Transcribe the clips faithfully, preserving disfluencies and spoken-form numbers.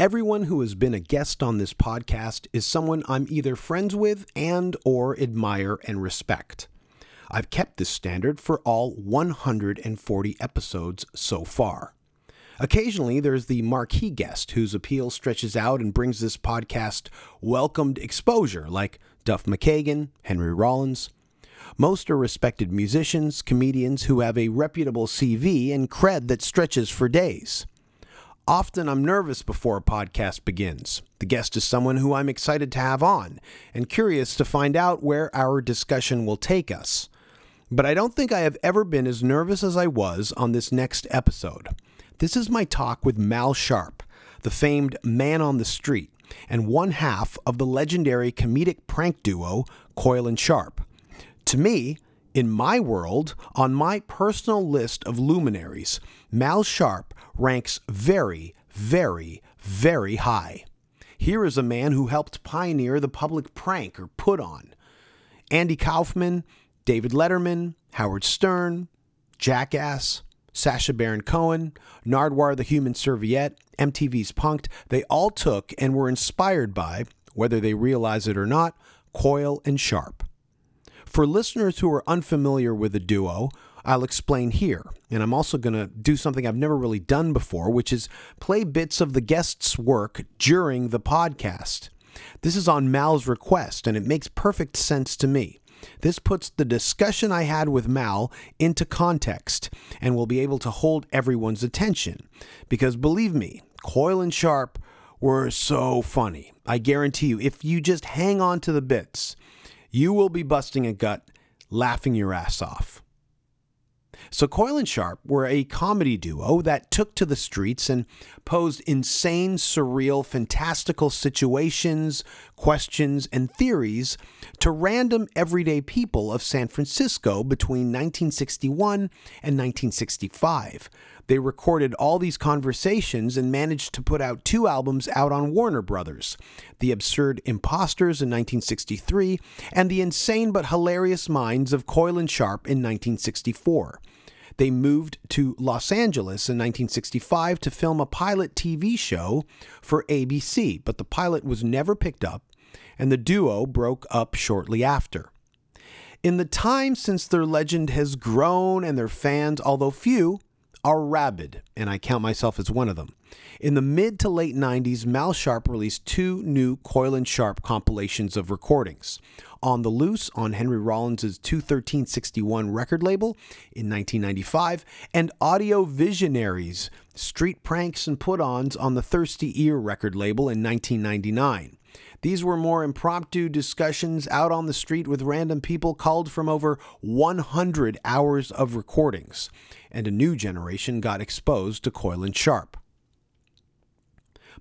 Everyone who has been a guest on this podcast is someone I'm either friends with and or admire and respect. I've kept this standard for all one hundred forty episodes so far. Occasionally, there's the marquee guest whose appeal stretches out and brings this podcast welcomed exposure, like Duff McKagan, Henry Rollins. Most are respected musicians, comedians who have a reputable C V and cred that stretches for days. Often I'm nervous before a podcast begins. The guest is someone who I'm excited to have on and curious to find out where our discussion will take us. But I don't think I have ever been as nervous as I was on this next episode. This is my talk with Mal Sharpe, the famed Man on the Street, and one half of the legendary comedic prank duo Coyle and Sharpe. To me, in my world, on my personal list of luminaries, Mal Sharpe ranks very, very, very high. Here is a man who helped pioneer the public prank or put-on. Andy Kaufman, David Letterman, Howard Stern, Jackass, Sasha Baron Cohen, Nardwuar the Human Serviette, M T V's Punk'd, they all took and were inspired by, whether they realize it or not, Coyle and Sharpe. For listeners who are unfamiliar with the duo, I'll explain here, and I'm also going to do something I've never really done before, which is play bits of the guest's work during the podcast. This is on Mal's request, and it makes perfect sense to me. This puts the discussion I had with Mal into context, and will be able to hold everyone's attention, because believe me, Coyle and Sharpe were so funny. I guarantee you, if you just hang on to the bits, you will be busting a gut, laughing your ass off. So Coyle and Sharpe were a comedy duo that took to the streets and posed insane, surreal, fantastical situations, questions, and theories to random everyday people of San Francisco between nineteen sixty-one and nineteen sixty-five. They recorded all these conversations and managed to put out two albums out on Warner Brothers, The Absurd Imposters in nineteen sixty-three and The Insane But Hilarious Minds of Coyle and Sharpe in nineteen sixty-four. They moved to Los Angeles in nineteen sixty-five to film a pilot T V show for A B C, but the pilot was never picked up, and the duo broke up shortly after. In the time since, their legend has grown and their fans, although few, are rabid, and I count myself as one of them. In the mid to late nineties, Mal Sharpe released two new Coyle and Sharpe compilations of recordings. On the Loose on Henry Rollins' two thirteen sixty-one record label in nineteen ninety-five, and Audio Visionaries: Street Pranks and Put-Ons on the Thirsty Ear record label in nineteen ninety-nine. These were more impromptu discussions out on the street with random people culled from over one hundred hours of recordings, and a new generation got exposed to Coyle and Sharpe.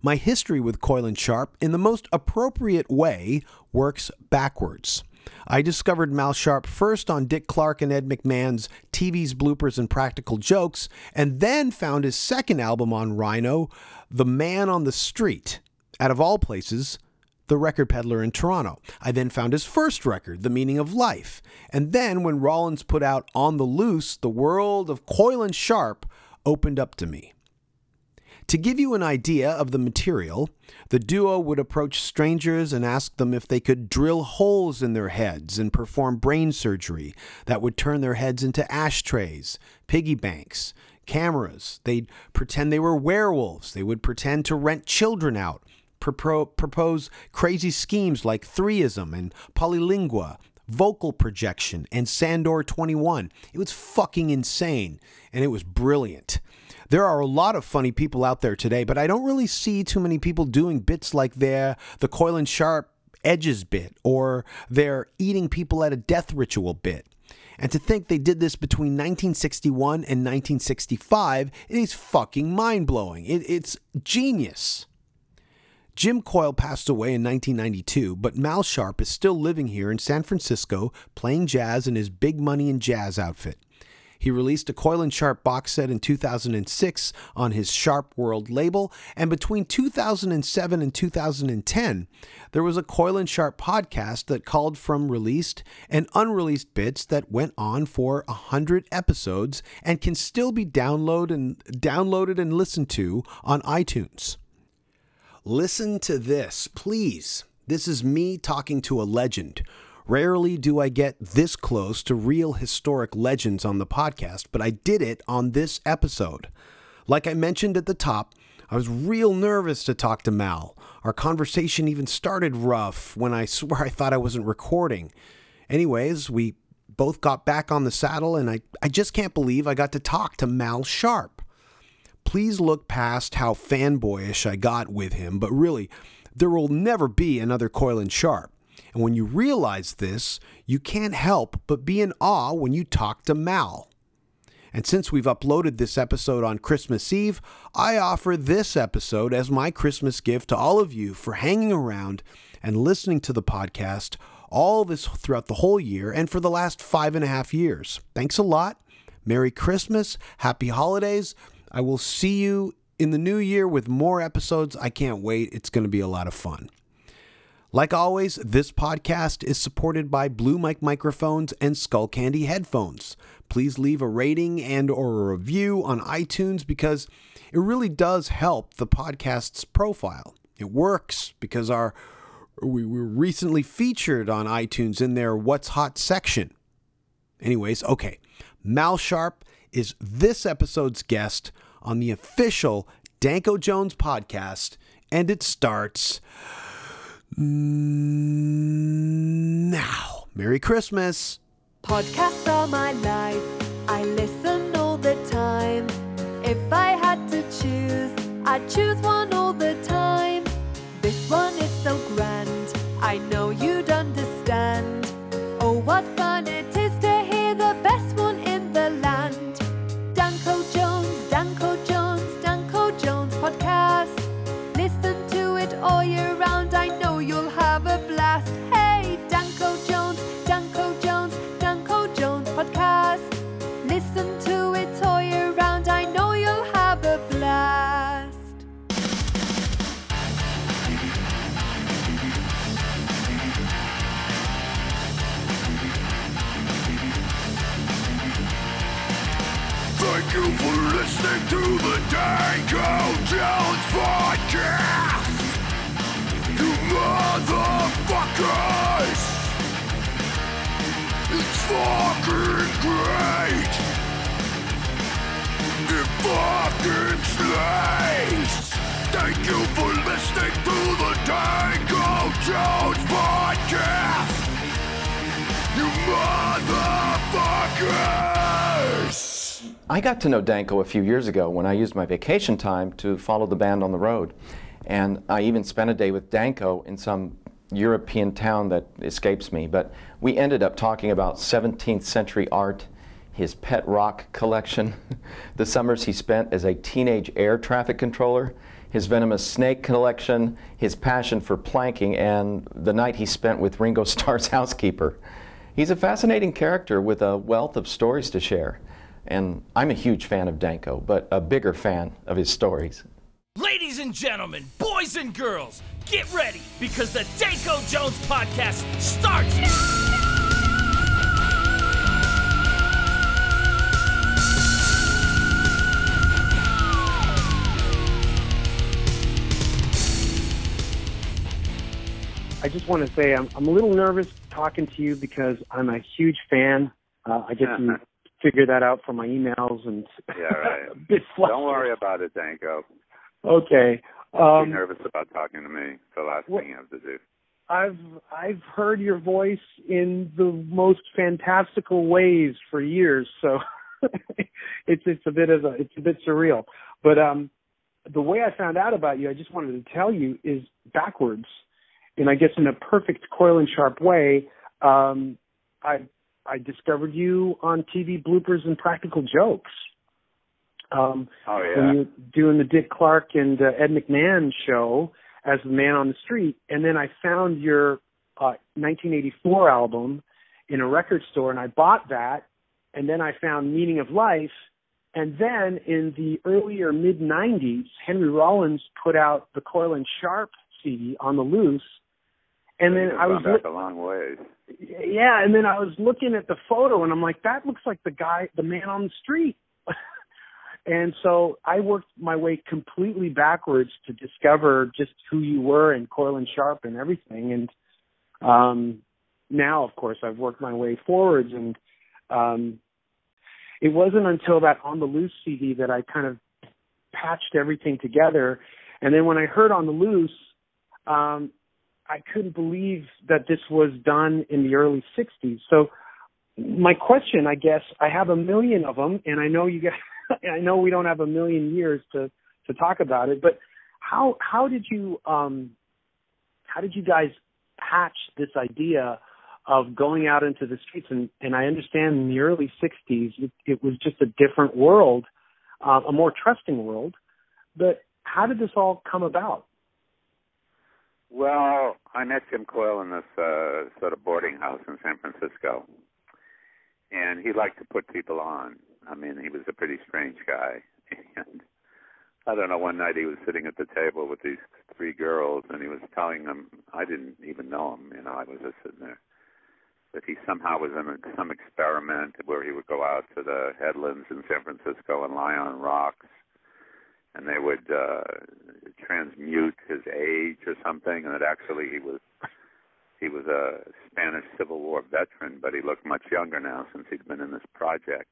My history with Coyle and Sharpe, in the most appropriate way, works backwards. I discovered Mal Sharpe first on Dick Clark and Ed McMahon's T V's Bloopers and Practical Jokes, and then found his second album on Rhino, The Man on the Street, out of all places, the record peddler in Toronto. I then found his first record, The Meaning of Life. And then when Rollins put out On the Loose, the world of Coyle and Sharpe opened up to me. To give you an idea of the material, the duo would approach strangers and ask them if they could drill holes in their heads and perform brain surgery that would turn their heads into ashtrays, piggy banks, cameras. They'd pretend they were werewolves. They would pretend to rent children out, propose crazy schemes like threeism and polylingua, vocal projection, and Sandor twenty-one. It was fucking insane, and it was brilliant. There are a lot of funny people out there today, but I don't really see too many people doing bits like their the Coyle and Sharpe edges bit or their eating people at a death ritual bit. And to think they did this between nineteen sixty-one and nineteen sixty-five is fucking mind-blowing. It, it's genius. Jim Coyle passed away in nineteen ninety-two, but Mal Sharpe is still living here in San Francisco playing jazz in his Big Money and Jazz outfit. He released a Coyle and Sharpe box set in two thousand six on his Sharpe World label, and between two thousand seven and two thousand ten, there was a Coyle and Sharpe podcast that called from released and unreleased bits that went on for one hundred episodes and can still be download and, downloaded and listened to on iTunes. Listen to this, please. This is me talking to a legend. Rarely do I get this close to real historic legends on the podcast, but I did it on this episode. Like I mentioned at the top, I was real nervous to talk to Mal. Our conversation even started rough when I swear I thought I wasn't recording. Anyways, we both got back on the saddle, and I, I just can't believe I got to talk to Mal Sharpe. Please look past how fanboyish I got with him, but really, there will never be another Coyle and Sharpe. And when you realize this, you can't help but be in awe when you talk to Mal. And since we've uploaded this episode on Christmas Eve, I offer this episode as my Christmas gift to all of you for hanging around and listening to the podcast all this throughout the whole year and for the last five and a half years. Thanks a lot. Merry Christmas. Happy holidays. I will see you in the new year with more episodes. I can't wait. It's going to be a lot of fun. Like always, this podcast is supported by Blue Mic microphones and Skullcandy headphones. Please leave a rating and or a review on iTunes because it really does help the podcast's profile. It works because our we were recently featured on iTunes in their What's Hot section. Anyways, okay. Mal Sharpe is this episode's guest on the official Danko Jones podcast, and it starts now. Merry Christmas. Podcasts are my life. I listen all the time. If I had to choose, I'd choose one all the time. This one is so grand, I know you'd understand. Oh, what fun it is to hear the best one in the land. Danko Jones, Danko Jones, Danko Jones podcast. Listen to it all year round, I know you'll have a blast. Hey, Danko Jones, Danko Jones, Danko Jones podcast. Listen to it all year round, I know you'll have a blast. Thank you for listening to the Danko Jones podcast. You motherfuckers! It's fucking great! It fucking slays! Thank you for listening to the Danko Jones podcast! You motherfuckers! I got to know Danko a few years ago when I used my vacation time to follow the band on the road. And I even spent a day with Danko in some European town that escapes me. But we ended up talking about seventeenth century art, his pet rock collection, the summers he spent as a teenage air traffic controller, his venomous snake collection, his passion for planking, and the night he spent with Ringo Starr's housekeeper. He's a fascinating character with a wealth of stories to share. And I'm a huge fan of Danko, but a bigger fan of his stories. Ladies and gentlemen, boys and girls, get ready, because the Danko Jones podcast starts now! I just want to say I'm, I'm a little nervous talking to you because I'm a huge fan. Uh, I get to figure that out from my emails and... Yeah, right. Don't worry about it, Danko. Okay. Don't um, be nervous about talking to me. It's the last well, thing you have to do. I've I've heard your voice in the most fantastical ways for years, so it's it's a bit of a it's a bit surreal. But um, the way I found out about you, I just wanted to tell you, is backwards, and I guess in a perfect Coyle and Sharpe way, um, I I discovered you on T V bloopers and practical jokes. Um, oh, yeah. When you were doing the Dick Clark and uh, Ed McMahon show as The Man on the Street, and then I found your uh, nineteen eighty-four album in a record store, and I bought that, and then I found Meaning of Life, and then in the earlier mid nineties, Henry Rollins put out the Coyle and Sharpe C D On the Loose, and then I was back lo- a long ways. Yeah, and then I was looking at the photo, and I'm like, that looks like the guy, the Man on the Street. And so I worked my way completely backwards to discover just who you were and Coyle and Sharpe and everything. And um, now, of course, I've worked my way forwards. And um, it wasn't until that On the Loose C D that I kind of patched everything together. And then when I heard On the Loose, um, I couldn't believe that this was done in the early sixties. So my question, I guess, I have a million of them, and I know you guys, I know we don't have a million years to, to talk about it, but how how did you um, how did you guys patch this idea of going out into the streets? And, and I understand in the early sixties, it, it was just a different world, uh, a more trusting world. But how did this all come about? Well, I met Jim Coyle in this uh, sort of boarding house in San Francisco, and he liked to put people on. I mean, he was a pretty strange guy. And I don't know, one night he was sitting at the table with these three girls, and he was telling them, I didn't even know him, you know, I was just sitting there, that he somehow was in some experiment where he would go out to the headlands in San Francisco and lie on rocks, and they would uh, transmute his age or something, and that actually he was... He was a Spanish Civil War veteran, but he looked much younger now since he'd been in this project.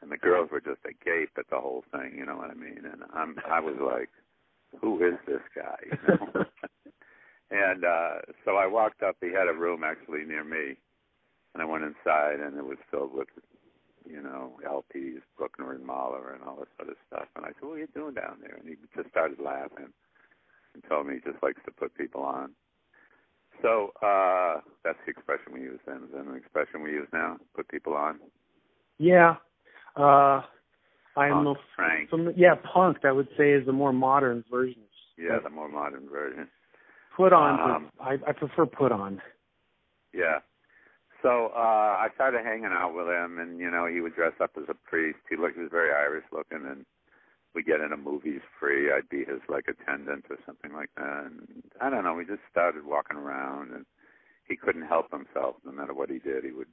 And the girls were just agape at the whole thing, you know what I mean? And I'm, I was like, who is this guy? You know? And uh, so I walked up. He had a room actually near me. And I went inside, and it was filled with, you know, L Ps, Bruckner and Mahler and all this other stuff. And I said, what are you doing down there? And he just started laughing and told me he just likes to put people on. So uh, that's the expression we use then. Is that an expression we use now? Put people on? Yeah. Uh, I'm Punk, a, some, yeah, Punk'd, I would say, is the more modern version. Yeah, the more modern version. Put on. Um, I, I prefer put on. Yeah. So uh, I started hanging out with him, and, you know, he would dress up as a priest. He looked, he was very Irish looking, and we get into movies free. I'd be his, like, attendant or something like that. And I don't know. We just started walking around, and he couldn't help himself. No matter what he did, he would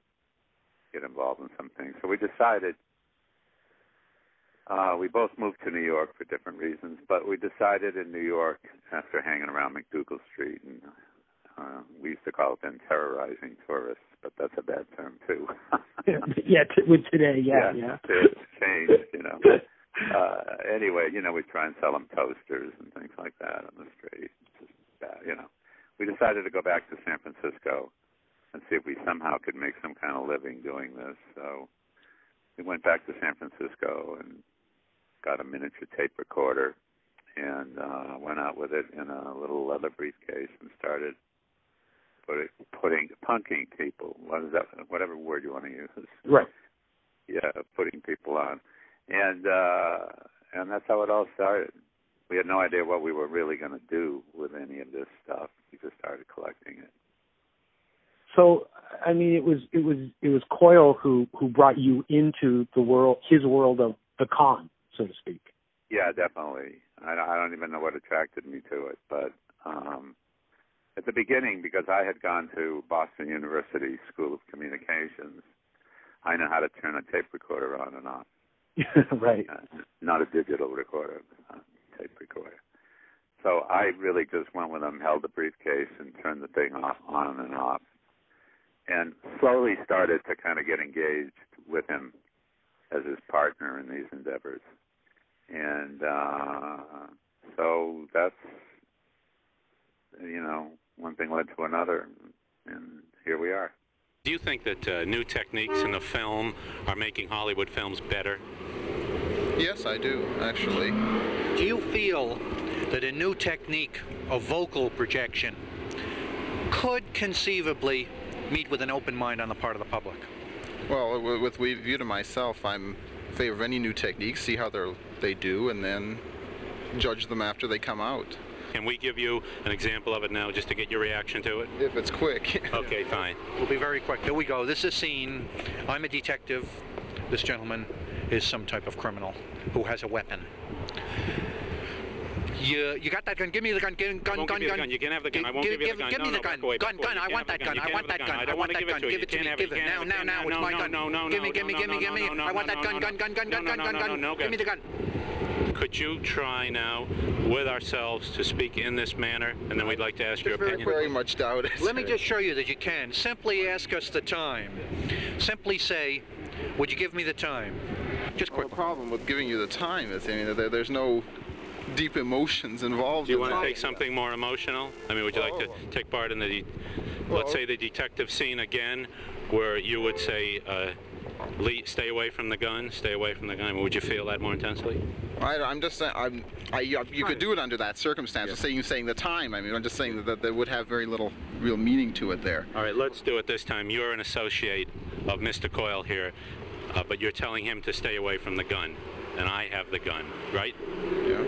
get involved in something. So we decided uh, we both moved to New York for different reasons, but we decided in New York after hanging around McDougal Street, and uh, we used to call it then terrorizing tourists, but that's a bad term, too. yeah, t- with today, yeah. Yeah, yeah. It's changed, you know. Uh, anyway, you know, we try and sell them toasters and things like that on the street. It's just bad, you know. We decided to go back to San Francisco and see if we somehow could make some kind of living doing this. So we went back to San Francisco and got a miniature tape recorder and uh, went out with it in a little leather briefcase and started putting, putting punking people. What is that? Whatever word you want to use. Right. Yeah, putting people on. And uh, and that's how it all started. We had no idea what we were really going to do with any of this stuff. We just started collecting it. So, I mean, it was it was it was Coyle who, who brought you into the world, his world of the con, so to speak. Yeah, definitely. I don't, I don't even know what attracted me to it, but um, at the beginning, because I had gone to Boston University School of Communications, I know how to turn a tape recorder on and off. Right. Uh, not a digital recorder, but a tape recorder. So I really just went with them, held the briefcase, and turned the thing off, on and off, and slowly started to kind of get engaged with him as his partner in these endeavors. And uh, so that's, you know, one thing led to another, and here we are. Do you think that uh, new techniques in the film are making Hollywood films better? Yes, I do, actually. Do you feel that a new technique of vocal projection could conceivably meet with an open mind on the part of the public? Well, with We View to Myself, I'm in favor of any new technique, see how they they do, and then judge them after they come out. Can we give you an example of it now, just to get your reaction to it? If it's quick. Okay, fine. We'll be very quick. Here we go. This is a scene. I'm a detective. This gentleman is some type of criminal who has a weapon. You you got that gun? Give me the gun. Gun gun gun gun. You can't have the gun. I won't give you the gun. Give me the gun. Gun gun. I want that gun. I want that gun. I want that gun. Give it to me. Give it now now now. It's my gun. No no no. Give me give me give me give me. I want that gun gun gun gun gun gun gun gun. Give me the gun. Could you try now with ourselves to speak in this manner, and then we'd like to ask your opinion. Very much doubt it. Let me just show you that you can. Simply ask us the time. Simply say, would you give me the time? Just quick. Well, the problem with giving you the time is, I mean, there, there's no deep emotions involved. Do you in want that. to take something more emotional? I mean, would you oh. like to take part in the, let's oh. say, the detective scene again, where you would say, uh, Lee, stay away from the gun, stay away from the gun. Would you feel that more intensely? I, I'm just saying, I'm, I, you could do it under that circumstance. Yeah. So you're saying the time. I mean, I'm just saying that, that there would have very little real meaning to it there. All right, let's do it this time. You're an associate of Mister Coyle here, uh, but you're telling him to stay away from the gun, and I have the gun, right? Yeah.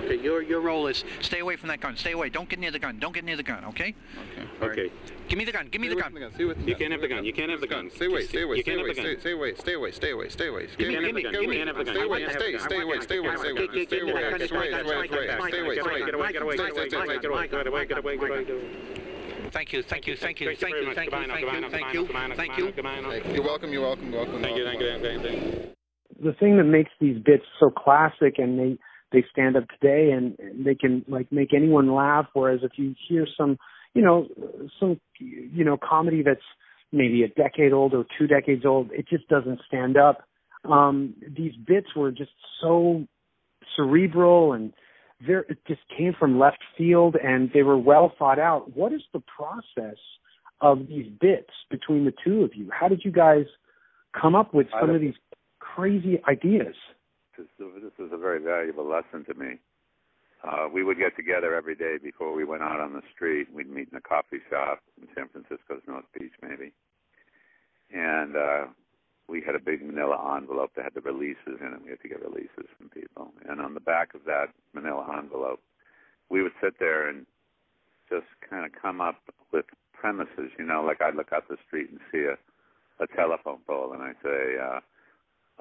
Okay, your, your role is stay away from that gun, stay away, don't get near the gun, don't get near the gun, okay? Okay. Okay. Right. Give me the gun, give me the gun. You can't have the gun, you can't have the gun. Stay away, stay away, stay away, stay away, stay away, stay away, stay away. Give me, give me, stay away, stay, stay away, stay away, stay away, stay away, stay away, stay away, get away, get away, get away, get away, get away, get away, get away. Thank you, thank you, thank you, thank you, thank you, thank you, thank you, thank you. You're welcome, you're welcome, welcome. Thank you, thank you, thank you. The thing that makes these bits so classic, and they they stand up today and they can like make anyone laugh. Whereas if you hear some, you know, some, you know, comedy that's maybe a decade old or two decades old, it just doesn't stand up. Um, these bits were just so cerebral and there, it just came from left field and they were well thought out. What is the process of these bits between the two of you? How did you guys come up with some of these crazy ideas? This was a very valuable lesson to me. Uh, we would get together every day before we went out on the street. We'd meet in a coffee shop in San Francisco's North Beach, maybe. And uh, we had a big manila envelope that had the releases in it. We had to get releases from people. And on the back of that manila envelope, we would sit there and just kind of come up with premises. You know, like I'd look out the street and see a, a telephone pole, and I'd say, uh,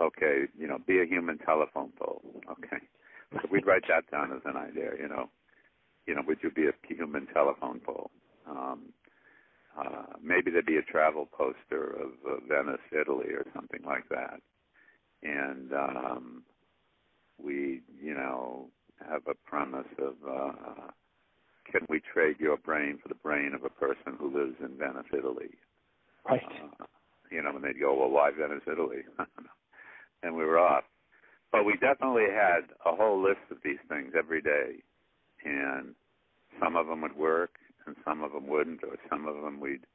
okay, you know, be a human telephone pole. Okay. So we'd write that down as an idea, you know. You know, would you be a human telephone pole? Um, uh, maybe there'd be a travel poster of uh, Venice, Italy, or something like that. And um, we, you know, have a premise of uh, can we trade your brain for the brain of a person who lives in Venice, Italy? Right. Uh, you know, and they'd go, well, why Venice, Italy? I don't know. And we were off. But we definitely had a whole list of these things every day. And some of them would work and some of them wouldn't, or some of them we'd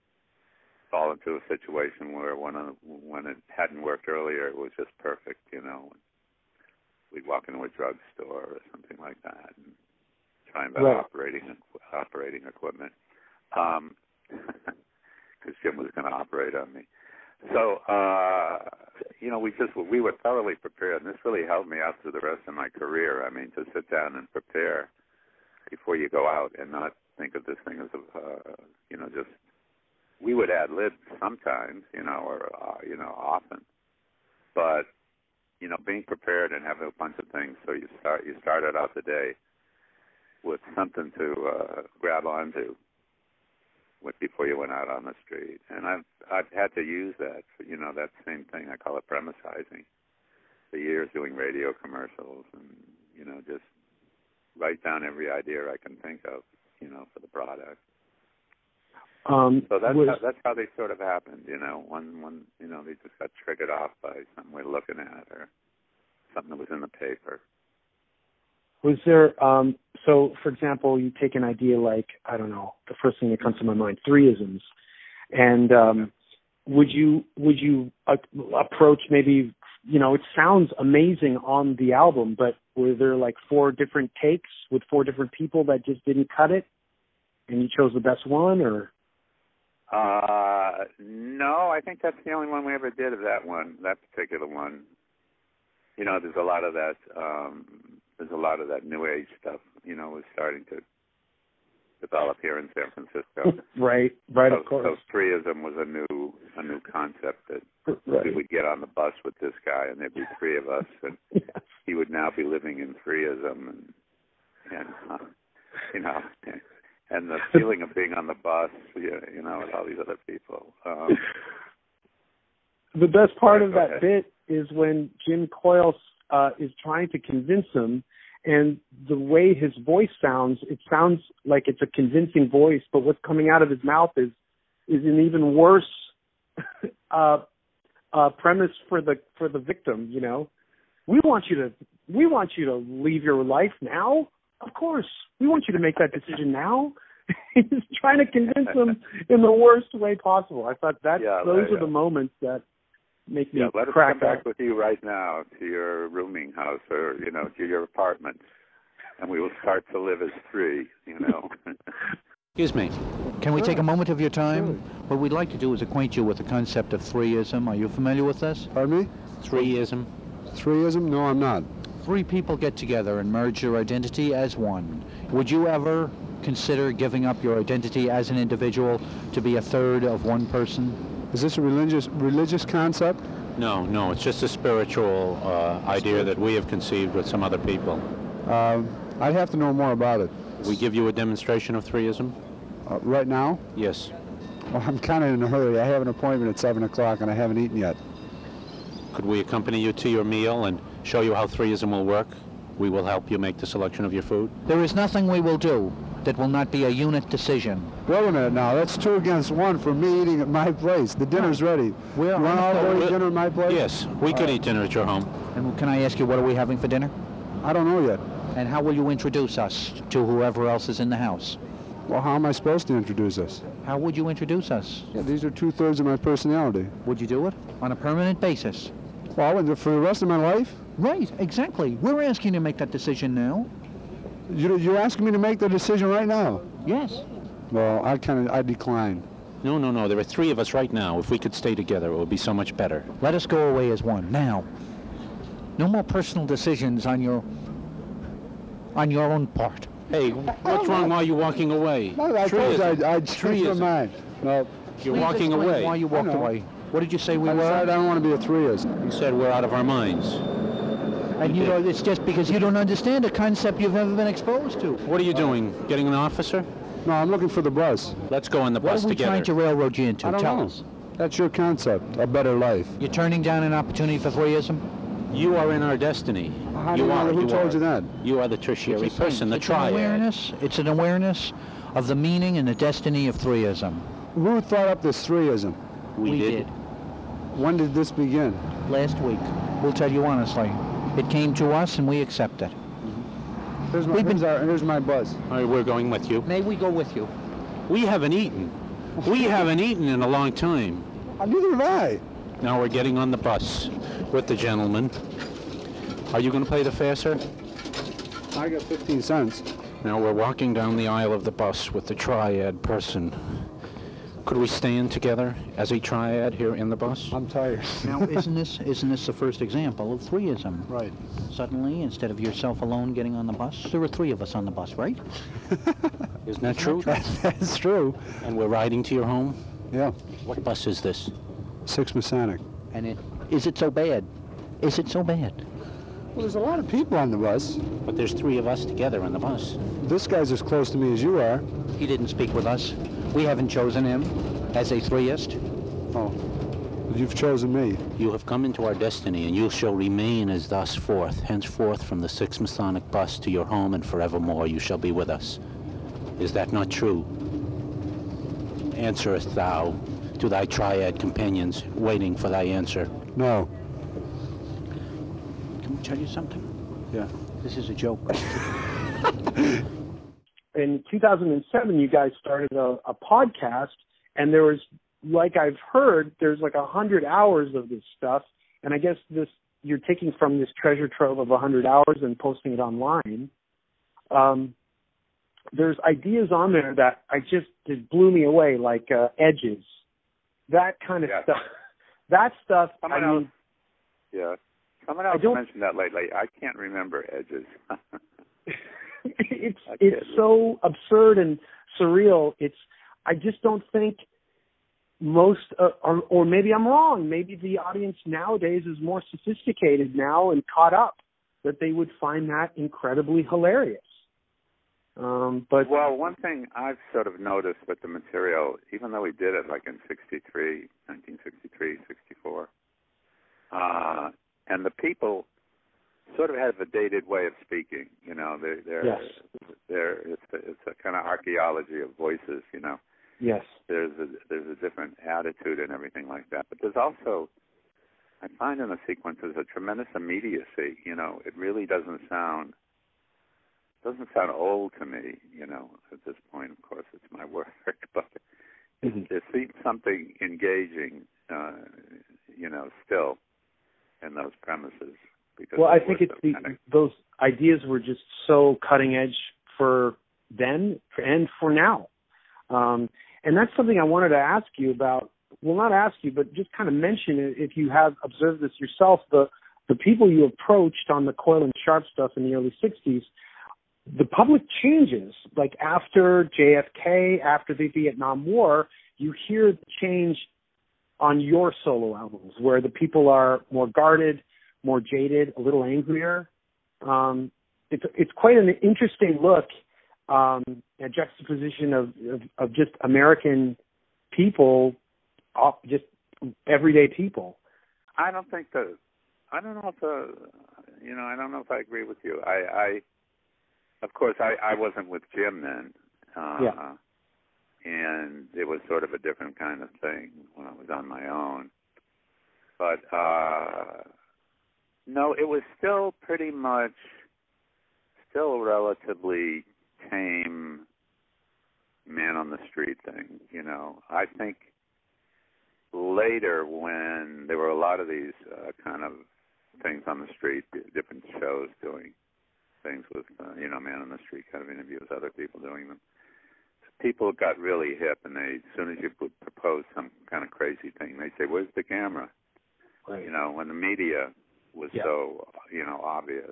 fall into a situation where when, a, when it hadn't worked earlier, it was just perfect, you know. We'd walk into a drugstore or something like that and try and buy right. operating, operating equipment. Because um, Jim was going to operate on me. So, uh, you know, we just we were thoroughly prepared, and this really helped me out through the rest of my career. I mean, to sit down and prepare before you go out and not think of this thing as, a, uh, you know, just we would ad lib sometimes, you know, or, uh, you know, often. But, you know, being prepared and having a bunch of things, so you start you started out the day with something to uh, grab onto before you went out on the street. And I've I've had to use that, for, you know, that same thing. I call it premisizing. For years doing radio commercials and, you know, just write down every idea I can think of, you know, for the product. Um, so that's, was, how, that's how they sort of happened, you know. One, one, you know, they just got triggered off by something we're looking at or something that was in the paper. Was there, um, so for example, you take an idea like, I don't know, the first thing that comes to my mind, threeisms. And um, would you would you uh, approach maybe, you know, it sounds amazing on the album, but were there like four different takes with four different people that just didn't cut it? And you chose the best one or? Uh, no, I think that's the only one we ever did of that one, that particular one. You know, there's a lot of that. Um, There's a lot of that new age stuff, you know, was starting to develop here in San Francisco. Right, right, so, of course. So threeism was a new, a new concept that right. we would get on the bus with this guy, and there'd be three of us, and yes. he would now be living in threeism, and and uh, you know, and the feeling of being on the bus, you, you know, with all these other people. Um, the best part of that bit is when Jim Coyle uh, is trying to convince him, and the way his voice sounds, it sounds like it's a convincing voice, but what's coming out of his mouth is is an even worse uh, uh, premise for the for the victim. You know, we want you to we want you to leave your life now. Of course, we want you to make that decision now. He's trying to convince him in the worst way possible. I thought that yeah, those yeah. are the moments that make me yeah, let crack us come up. Back with you right now to your rooming house or, you know, to your apartment, and we will start to live as three, you know. Excuse me. Can we sure. take a moment of your time? Sure. What we'd like to do is acquaint you with the concept of threeism. Are you familiar with this? Pardon me? Threeism. Threeism? No, I'm not. Three people get together and merge your identity as one. Would you ever consider giving up your identity as an individual to be a third of one person? Is this a religious religious concept? No, no, it's just a spiritual uh, idea that we have conceived with some other people. Uh, I'd have to know more about it. We give you a demonstration of threeism? Uh, right now? Yes. Well, I'm kind of in a hurry. I have an appointment at seven o'clock and I haven't eaten yet. Could we accompany you to your meal and show you how threeism will work? We will help you make the selection of your food. There is nothing we will do that will not be a unit decision. Wait a minute now, that's two against one for me eating at my place. The dinner's ready. We're you want all the dinner at my place? Yes, we all could right. eat dinner at your home. And can I ask you, what are we having for dinner? I don't know yet. And how will you introduce us to whoever else is in the house? Well, how am I supposed to introduce us? How would you introduce us? Yeah, these are two-thirds of my personality. Would you do it on a permanent basis? Well, for the rest of my life? Right, exactly. We're asking you to make that decision now. You, you're asking me to make the decision right now? Yes. Well, I kind of, I decline. No, no, no. There are three of us right now. If we could stay together, it would be so much better. Let us go away as one, now. No more personal decisions on your, on your own part. Hey, what's wrong while you're walking away? I suppose I'd, I'd change my mind. No, you're walking away. Why you walked away? What did you say we were? I don't want to be a threeism. You said we're out of our minds. And you know, it's just because you don't understand a concept you've never been exposed to. What are you doing? Uh, Getting an officer? No, I'm looking for the bus. Let's go on the bus together. What are we trying to railroad you into? I don't Tell know. us. That's your concept, a better life. You're turning down an opportunity for threeism? You are in our destiny. How you do are. Know, who you told are. you that? You are the tertiary person, the triad. It's an awareness. It's an awareness of the meaning and the destiny of threeism. Who thought up this threeism? We, we did. did. When did this begin? Last week. We'll tell you honestly. It came to us, and we accept it. Mm-hmm. Here's my, here's, our, here's my buzz. All right, we're going with you. May we go with you? We haven't eaten. We haven't eaten in a long time. Neither have I. Now we're getting on the bus with the gentleman. Are you going to play the facer? I got fifteen cents. Now we're walking down the aisle of the bus with the triad person. Could we stand together as a triad here in the bus? I'm tired. Now, isn't this isn't this the first example of threeism? Right. Suddenly, instead of yourself alone getting on the bus, there were three of us on the bus, right? Isn't that true? That's true. And we're riding to your home? Yeah. What bus is this? Six Masonic. And it is it so bad? Is it so bad? Well, there's a lot of people on the bus. But there's three of us together on the bus. This guy's as close to me as you are. He didn't speak with us. We haven't chosen him as a threeist. Oh, you've chosen me. You have come into our destiny, and you shall remain as thus forth, henceforth from the Sixth Masonic Bus to your home, and forevermore you shall be with us. Is that not true? Answerest thou to thy triad companions, waiting for thy answer? No. Can we tell you something? Yeah. This is a joke. In two thousand seven, you guys started a, a podcast, and there was, like I've heard, there's like one hundred hours of this stuff, and I guess this you're taking from this treasure trove of one hundred hours and posting it online. Um, there's ideas on there that I just it blew me away, like uh, edges, that kind of yeah. stuff. That stuff, Someone I else, mean... Yeah, someone else mentioned that lately. I can't remember edges. It's it's so absurd and surreal. It's I just don't think most, uh, or, or maybe I'm wrong. Maybe the audience nowadays is more sophisticated now and caught up that they would find that incredibly hilarious. Um, but well, one thing I've sort of noticed with the material, even though we did it like in sixty-three, nineteen sixty-three, sixty-four, uh, and the people sort of have a dated way of speaking, you know, they're, they're, yes. they're, it's, it's a kind of archaeology of voices, you know. Yes. There's a, there's a different attitude and everything like that. But there's also, I find in the sequences, a tremendous immediacy, you know. It really doesn't sound... doesn't sound old to me, you know, at this point. Of course, it's my work, but mm-hmm. there seems something engaging, uh, you know, still in those premises. Because well, I think it's the, kind of... those ideas were just so cutting edge for then and for now. Um, and that's something I wanted to ask you about. Well, not ask you, but just kind of mention it if you have observed this yourself. The, the people you approached on the Coyle and Sharpe stuff in the early sixties, the public changes. Like after J F K, after the Vietnam War, you hear the change on your solo albums where the people are more guarded, more jaded, a little angrier. Um, it's, it's quite an interesting look, um, a juxtaposition of, of, of just American people, just everyday people. I don't think that, I don't know if, the, you know, I don't know if I agree with you. I, I, Of course, I, I wasn't with Jim then, uh, yeah. and it was sort of a different kind of thing when I was on my own. But, uh, no, it was still pretty much, still relatively tame man on the street thing, you know. I think later when there were a lot of these uh, kind of things on the street, different shows doing things with, uh, you know, Man on the Street kind of interviews, other people doing them. People got really hip, and they, as soon as you propose some kind of crazy thing, they say, where's the camera? Right. You know, when the media was yeah. so, you know, obvious.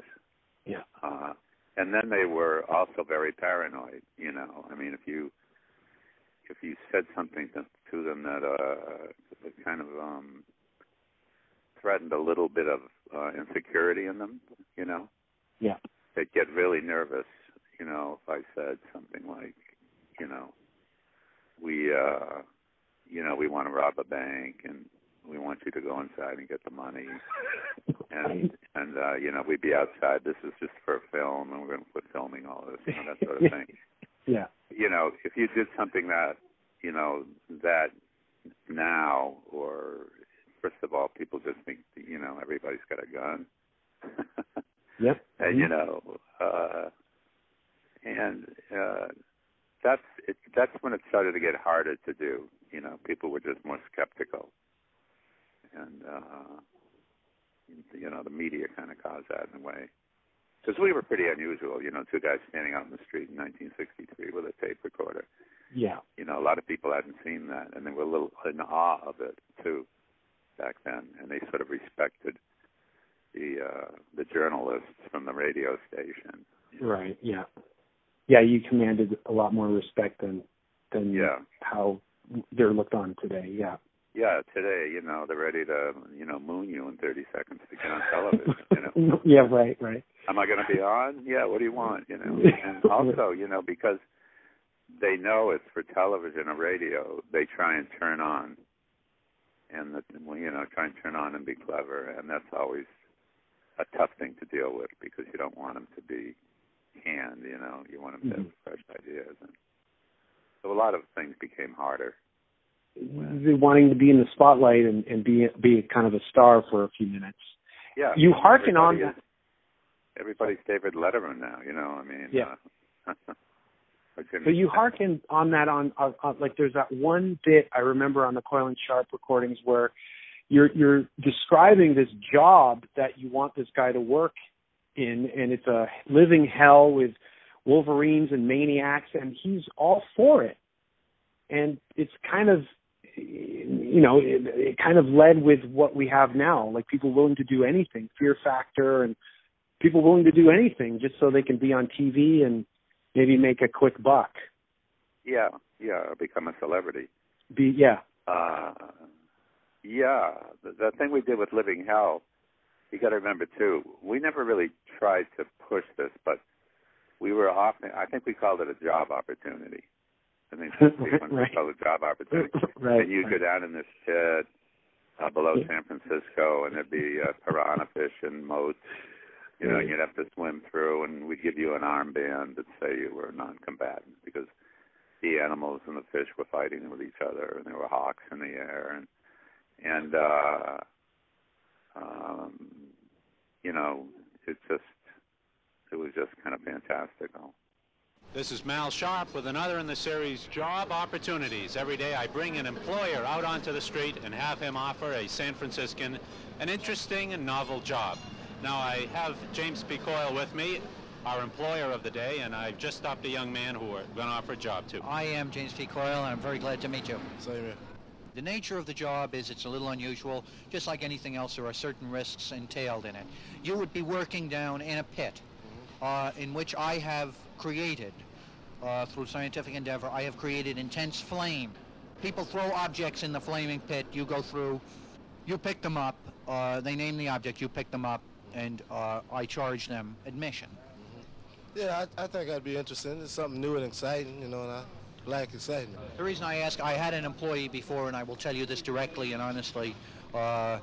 Yeah. Uh, and then they were also very paranoid, you know. I mean, if you if you said something to, to them that, uh, that kind of um, threatened a little bit of uh, insecurity in them, you know. Yeah. They'd get really nervous, you know, if I said something like, you know, we, uh, you know, we want to rob a bank and we want you to go inside and get the money. And, and uh, you know, we'd be outside. This is just for a film and we're going to quit filming all this, you know, that sort of thing. Yeah. You know, if you did something that, you know, that now or first of all, people just think, that, you know, everybody's got a gun. Yep. And, you know, uh, and uh, that's it, that's when it started to get harder to do. You know, people were just more skeptical. And, uh, you know, the media kind of caused that in a way. Because we were pretty unusual, you know, two guys standing out in the street in nineteen sixty-three with a tape recorder. Yeah. You know, a lot of people hadn't seen that, and they were a little in awe of it, too, back then. And they sort of respected the uh, the journalists from the radio station. Right, yeah. Yeah, you commanded a lot more respect than than yeah. how they're looked on today, yeah. Yeah, today, you know, they're ready to, you know, moon you in thirty seconds to get on television, you know. Yeah, right, right. Am I going to be on? Yeah, what do you want, you know? And also, you know, because they know it's for television or radio, they try and turn on and, the, you know, try and turn on and be clever, and that's always a tough thing to deal with because you don't want them to be canned, you know. You want them to have fresh ideas. And so a lot of things became harder. When... wanting to be in the spotlight and, and be be kind of a star for a few minutes. Yeah. You hearken on that. Everybody's David Letterman now, you know. I mean, yeah. Uh, so you hearken on that on, on, on, like, there's that one bit I remember on the Coyle and Sharpe recordings where You're, you're describing this job that you want this guy to work in, and it's a living hell with wolverines and maniacs, and he's all for it. And it's kind of, you know, it, it kind of led with what we have now, like people willing to do anything, Fear Factor, and people willing to do anything just so they can be on T V and maybe make a quick buck. Yeah, yeah, or become a celebrity. Be, yeah. Uh Yeah, the, the thing we did with Living Hell, you got to remember, too, we never really tried to push this, but we were often, I think we called it a job opportunity. I think right. we called it a job opportunity. Right. And you'd right. go down in this shed uh, below yeah. San Francisco, and there'd be uh, piranha fish and moats, you know, right. and you'd have to swim through, and we'd give you an armband that say you were non-combatant because the animals and the fish were fighting with each other, and there were hawks in the air, and and uh, um, you know, it's just it was just kind of fantastical. This is Mal Sharpe with another in the series, Job Opportunities. Every day I bring an employer out onto the street and have him offer a San Franciscan an interesting and novel job. Now I have James P. Coyle with me, our employer of the day, and I've just stopped a young man who we're going to offer a job to. I am James P. Coyle, and I'm very glad to meet you. Same here. The nature of the job is it's a little unusual. Just like anything else, there are certain risks entailed in it. You would be working down in a pit uh, in which I have created, uh, through scientific endeavor, I have created intense flame. People throw objects in the flaming pit. You go through, you pick them up. Uh, they name the object, you pick them up, and uh, I charge them admission. Yeah, I, I think I'd be interested. It's something new and exciting, you know, and I like excitement. The reason I ask, I had an employee before, and I will tell you this directly and honestly, uh,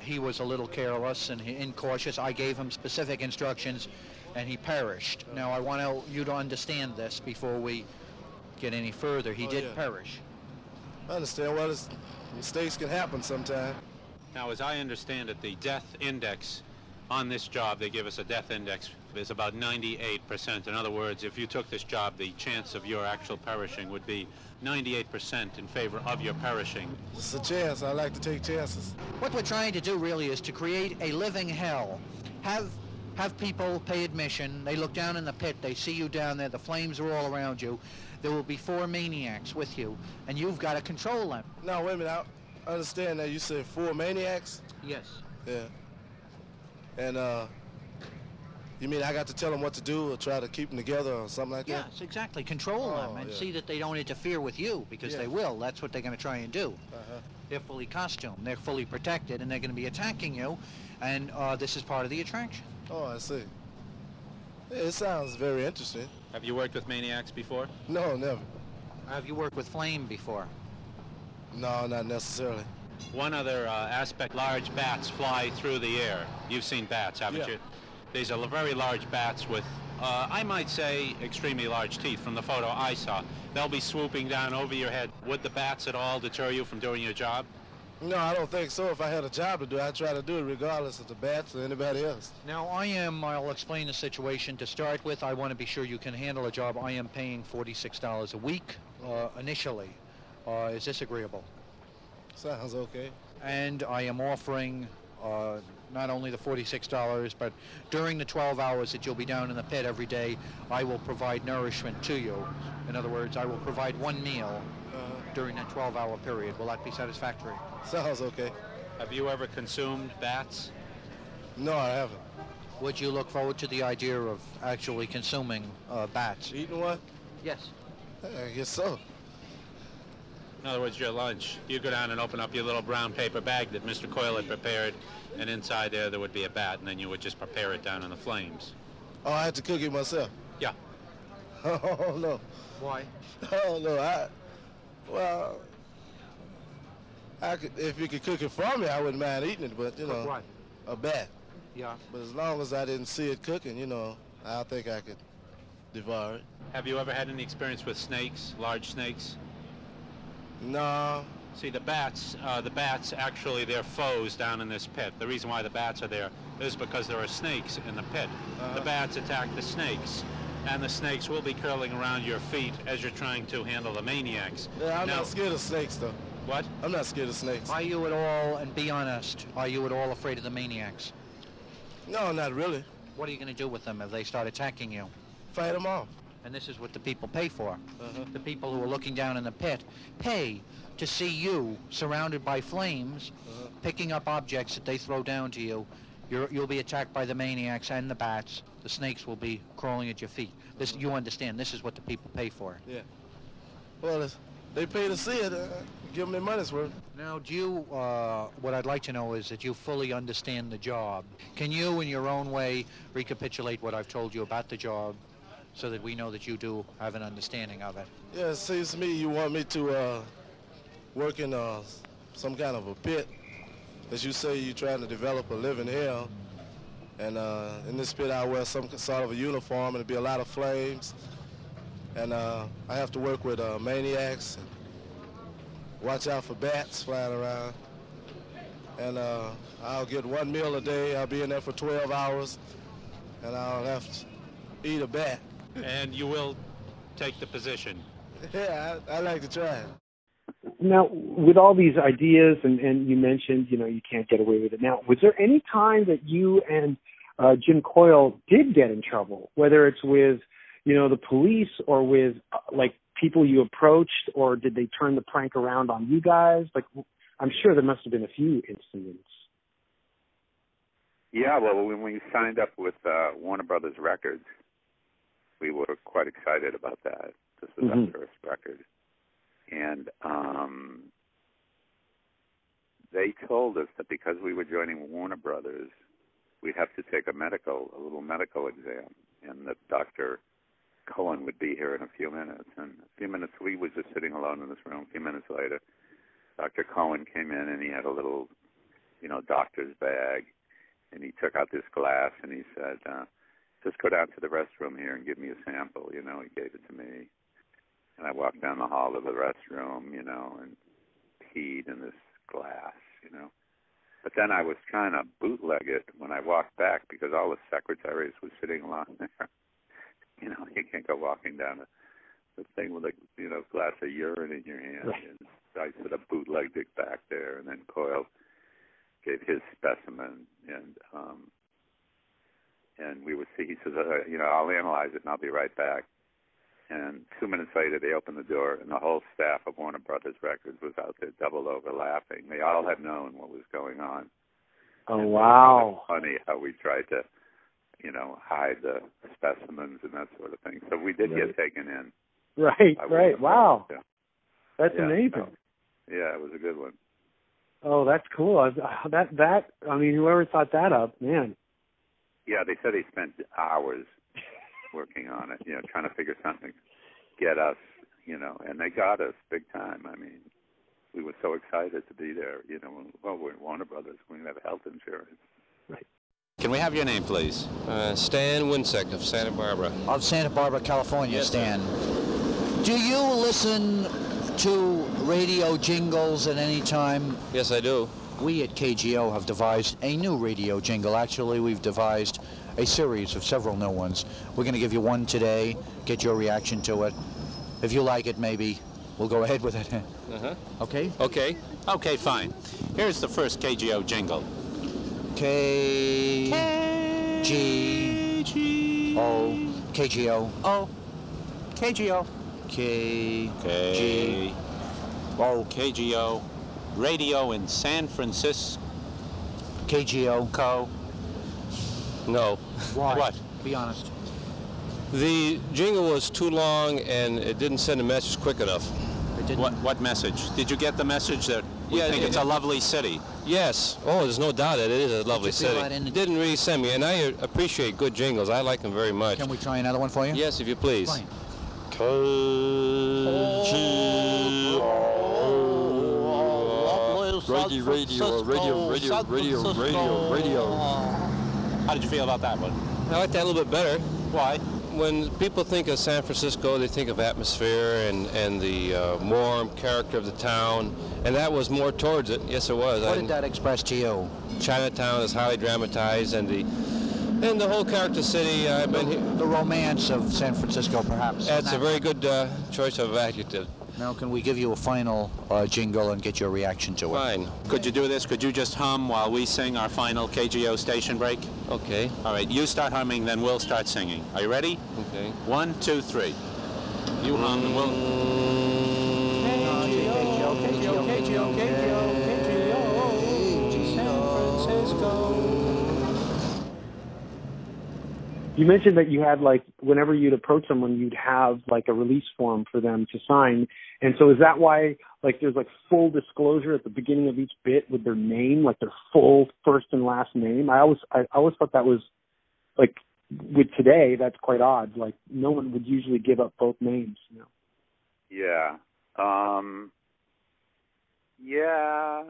he was a little careless and incautious. I gave him specific instructions, and he perished. Now, I want to, you to understand this before we get any further. He oh, did yeah. perish. I understand. Well, mistakes can happen sometime. Now, as I understand it, the death index on this job, they give us a death index, is about ninety-eight percent. In other words, if you took this job, the chance of your actual perishing would be ninety-eight percent in favor of your perishing. It's a chance. I like to take chances. What we're trying to do really is to create a living hell. Have, have people pay admission. They look down in the pit. They see you down there. The flames are all around you. There will be four maniacs with you, and you've got to control them. Now, wait a minute. I understand that you said four maniacs? Yes. Yeah. And uh, you mean I got to tell them what to do or try to keep them together or something like yes, that? Yes, exactly. Control oh, them and yeah. see that they don't interfere with you because yeah. they will. That's what they're going to try and do. Uh-huh. They're fully costumed. They're fully protected, and they're going to be attacking you, and uh, this is part of the attraction. Oh, I see. Yeah, it sounds very interesting. Have you worked with maniacs before? No, never. Have you worked with flame before? No, not necessarily. One other uh, aspect, large bats fly through the air. You've seen bats, haven't yeah. you? These are very large bats with, uh, I might say, extremely large teeth from the photo I saw. They'll be swooping down over your head. Would the bats at all deter you from doing your job? No, I don't think so. If I had a job to do, I'd try to do it regardless of the bats or anybody else. Now, I am, I'll explain the situation to start with. I want to be sure you can handle a job. I am paying forty-six dollars a week uh, initially. Uh, is this agreeable? Sounds okay. And I am offering uh, not only the forty-six dollars, but during the twelve hours that you'll be down in the pit every day, I will provide nourishment to you. In other words, I will provide one meal uh, during that twelve-hour period. Will that be satisfactory? Sounds okay. Have you ever consumed bats? No, I haven't. Would you look forward to the idea of actually consuming uh, bats? Eating one? Yes. I guess so. In other words, your lunch, you go down and open up your little brown paper bag that Mister Coyle had prepared, and inside there, there would be a bat, and then you would just prepare it down in the flames. Oh, I had to cook it myself? Yeah. Oh, no. Why? Oh, no, I, well, I could, if you could cook it for me, I wouldn't mind eating it, but, you know, what? A bat. Yeah. But as long as I didn't see it cooking, you know, I think I could devour it. Have you ever had any experience with snakes, large snakes? No. See, the bats, uh, the bats actually, they're foes down in this pit. The reason why the bats are there is because there are snakes in the pit. Uh-huh. The bats attack the snakes, and the snakes will be curling around your feet as you're trying to handle the maniacs. Yeah, I'm now, not scared of snakes, though. What? I'm not scared of snakes. Are you at all, and be honest, are you at all afraid of the maniacs? No, not really. What are you going to do with them if they start attacking you? Fight them off. And this is what the people pay for. Uh-huh. The people who are looking down in the pit pay to see you surrounded by flames, uh-huh. picking up objects that they throw down to you. You're, you'll be attacked by the maniacs and the bats. The snakes will be crawling at your feet. This, you understand, this is what the people pay for. Yeah. Well, it's, they pay to see it, uh, give them their money's worth. Now, do you, uh, what I'd like to know is that you fully understand the job. Can you, in your own way, recapitulate what I've told you about the job so that we know that you do have an understanding of it? Yeah, it seems to me you want me to uh, work in uh, some kind of a pit. As you say, you're trying to develop a living here. And uh, in this pit, I wear some sort of a uniform, and it'll be a lot of flames. And uh, I have to work with uh, maniacs, and watch out for bats flying around. And uh, I'll get one meal a day. I'll be in there for twelve hours, and I'll have to eat a bat. And you will take the position. Yeah, I, I like to try it. Now, with all these ideas, and, and you mentioned, you know, you can't get away with it. Now, was there any time that you and uh, Jim Coyle did get in trouble, whether it's with, you know, the police or with, like, people you approached, or did they turn the prank around on you guys? Like, I'm sure there must have been a few incidents. Yeah, well, when we signed up with uh, Warner Brothers Records, we were quite excited about that. This was mm-hmm. our first record. And um, they told us that because we were joining Warner Brothers, we'd have to take a medical, a little medical exam, and that Doctor Cohen would be here in a few minutes. And a few minutes, we were just sitting alone in this room. A few minutes later, Doctor Cohen came in, and he had a little, you know, doctor's bag, and he took out this glass, and he said, uh, just go down to the restroom here and give me a sample. You know, he gave it to me. And I walked down the hall to the restroom, you know, and peed in this glass, you know. But then I was trying to bootleg it when I walked back because all the secretaries were sitting along there. You know, you can't go walking down the thing with a, you know, glass of urine in your hand. Right. And so I sort of bootlegged it back there, and then Coyle gave his specimen, and um, and we would see. He says, uh, you know, I'll analyze it, and I'll be right back. And two minutes later, they opened the door, and the whole staff of Warner Brothers Records was out there double over laughing. They all had known what was going on. Oh, and wow. It was kind of funny how we tried to, you know, hide the specimens and that sort of thing. So we did right. get taken in. Right, right. Wow. Yeah. That's yeah, amazing. So, yeah, it was a good one. Oh, that's cool. That, that, I mean, whoever thought that up, man. Yeah, they said they spent hours working on it, you know, trying to figure something, get us, you know, and they got us big time. I mean, we were so excited to be there, you know. Well, we're in Warner Brothers. We have health insurance. Right. Can we have your name, please? Uh, Stan Winsack of Santa Barbara. Of Santa Barbara, California, yes, Stan. Sir. Do you listen to radio jingles at any time? Yes, I do. We at K G O have devised a new radio jingle. Actually, we've devised a series of several new ones. We're going to give you one today, get your reaction to it. If you like it, maybe we'll go ahead with it. Uh-huh. Okay? Okay. Okay, fine. Here's the first K G O jingle. K... K... G... O... K G O. O... K G O. K... K... G... O... K G O. Radio in San Francisco. K G O. Co. No. Why? What? Be honest. The jingle was too long, and it didn't send a message quick enough. It didn't? What, what message? Did you get the message that we yeah, think it, it's it, a lovely city? Yes. Oh, there's no doubt that it is a lovely city. It didn't really send me, and I appreciate good jingles. I like them very much. Can we try another one for you? Yes, if you please. Fine. Radio, radio, radio, radio, radio, radio, radio. How did you feel about that one? I like that a little bit better. Why? When people think of San Francisco, they think of atmosphere and, and the uh, warm character of the town, and that was more towards it. Yes, it was. What I, did that express to you? Chinatown is highly dramatized, and the and the whole character city. Uh, I've been here. The romance of San Francisco, perhaps. That's a very good uh, choice of adjective. Now, can we give you a final uh, jingle and get your reaction to it? Fine. Could you do this? Could you just hum while we sing our final K G O station break? Okay. All right. You start humming, then we'll start singing. Are you ready? Okay. One, two, three. You hum, and we'll... K G O, K G O, K G O, K G O, K G O, San Francisco. You mentioned that you had, like, whenever you'd approach someone, you'd have like a release form for them to sign. And so is that why like there's like full disclosure at the beginning of each bit with their name, like their full first and last name? I always, I always thought that was like, with today, that's quite odd. Like no one would usually give up both names, you know? Yeah. Um, yeah.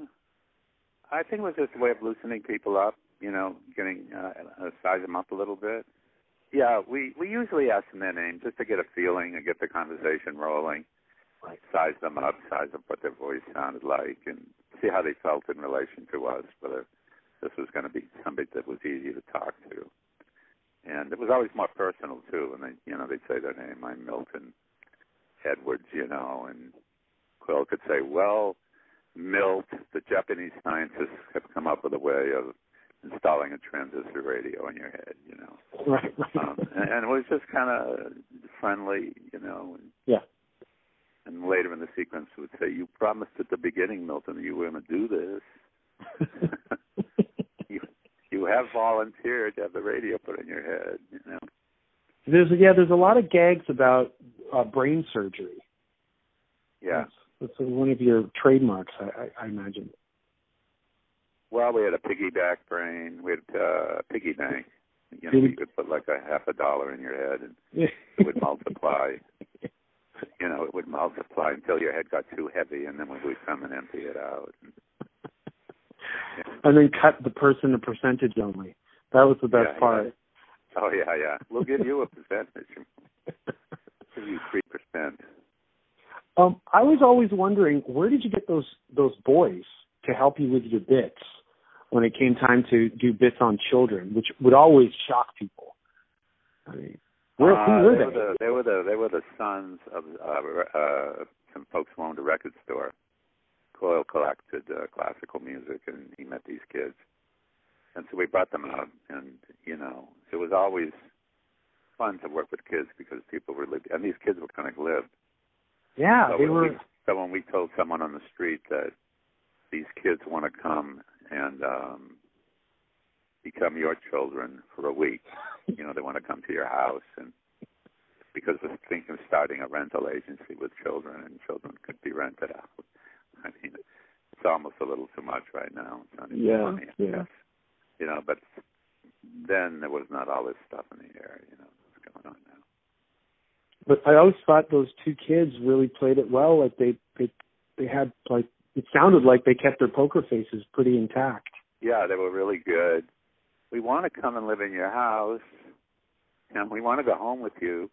I think it was just a way of loosening people up, you know, getting, uh, size them up a little bit. Yeah, we, we usually ask them their name just to get a feeling and get the conversation rolling, right. Size them up, size up what their voice sounded like, and see how they felt in relation to us, whether this was going to be somebody that was easy to talk to. And it was always more personal, too, and, they, you know, they'd say their name. I'm Milton Edwards, you know, and Quill could say, well, Milt, the Japanese scientists have come up with a way of installing a transistor radio in your head, you know. Right. um, and, and it was just kind of friendly, you know. And, yeah. And later in the sequence, it would say, you promised at the beginning, Milton, that you were going to do this. you, you have volunteered to have the radio put in your head, you know. There's yeah, there's a lot of gags about uh, brain surgery. Yeah. That's, that's one of your trademarks, I, I, I imagine. Well, we had a piggyback brain. We had a uh, piggy bank. You know, you could put like a half a dollar in your head, and it would multiply. You know, it would multiply until your head got too heavy, and then we would come and empty it out. And, yeah. And then cut the person a percentage only. That was the best yeah, part. Yeah. Oh, yeah, yeah. We'll give you a percentage. Give you three percent. Um, I was always wondering, where did you get those those boys to help you with your bits? When it came time to do bits on children, which would always shock people. I mean, where, uh, who were they? They were the, they were the, they were the sons of uh, uh, some folks who owned a record store. Coyle collected uh, classical music, and he met these kids, and so we brought them out. And you know, it was always fun to work with kids because people were lived, and these kids were kind of lived. Yeah, so they were. We, so when we told someone on the street that these kids want to come and um, become your children for a week. You know, they want to come to your house, and because we're thinking of starting a rental agency with children, and children could be rented out. I mean, it's almost a little too much right now. It's not even yeah, funny, I yeah. guess. You know, but then there was not all this stuff in the air, you know, what's going on now. But I always thought those two kids really played it well. Like, they, they, they had, like, it sounded like they kept their poker faces pretty intact. Yeah, they were really good. We want to come and live in your house, and we want to go home with you.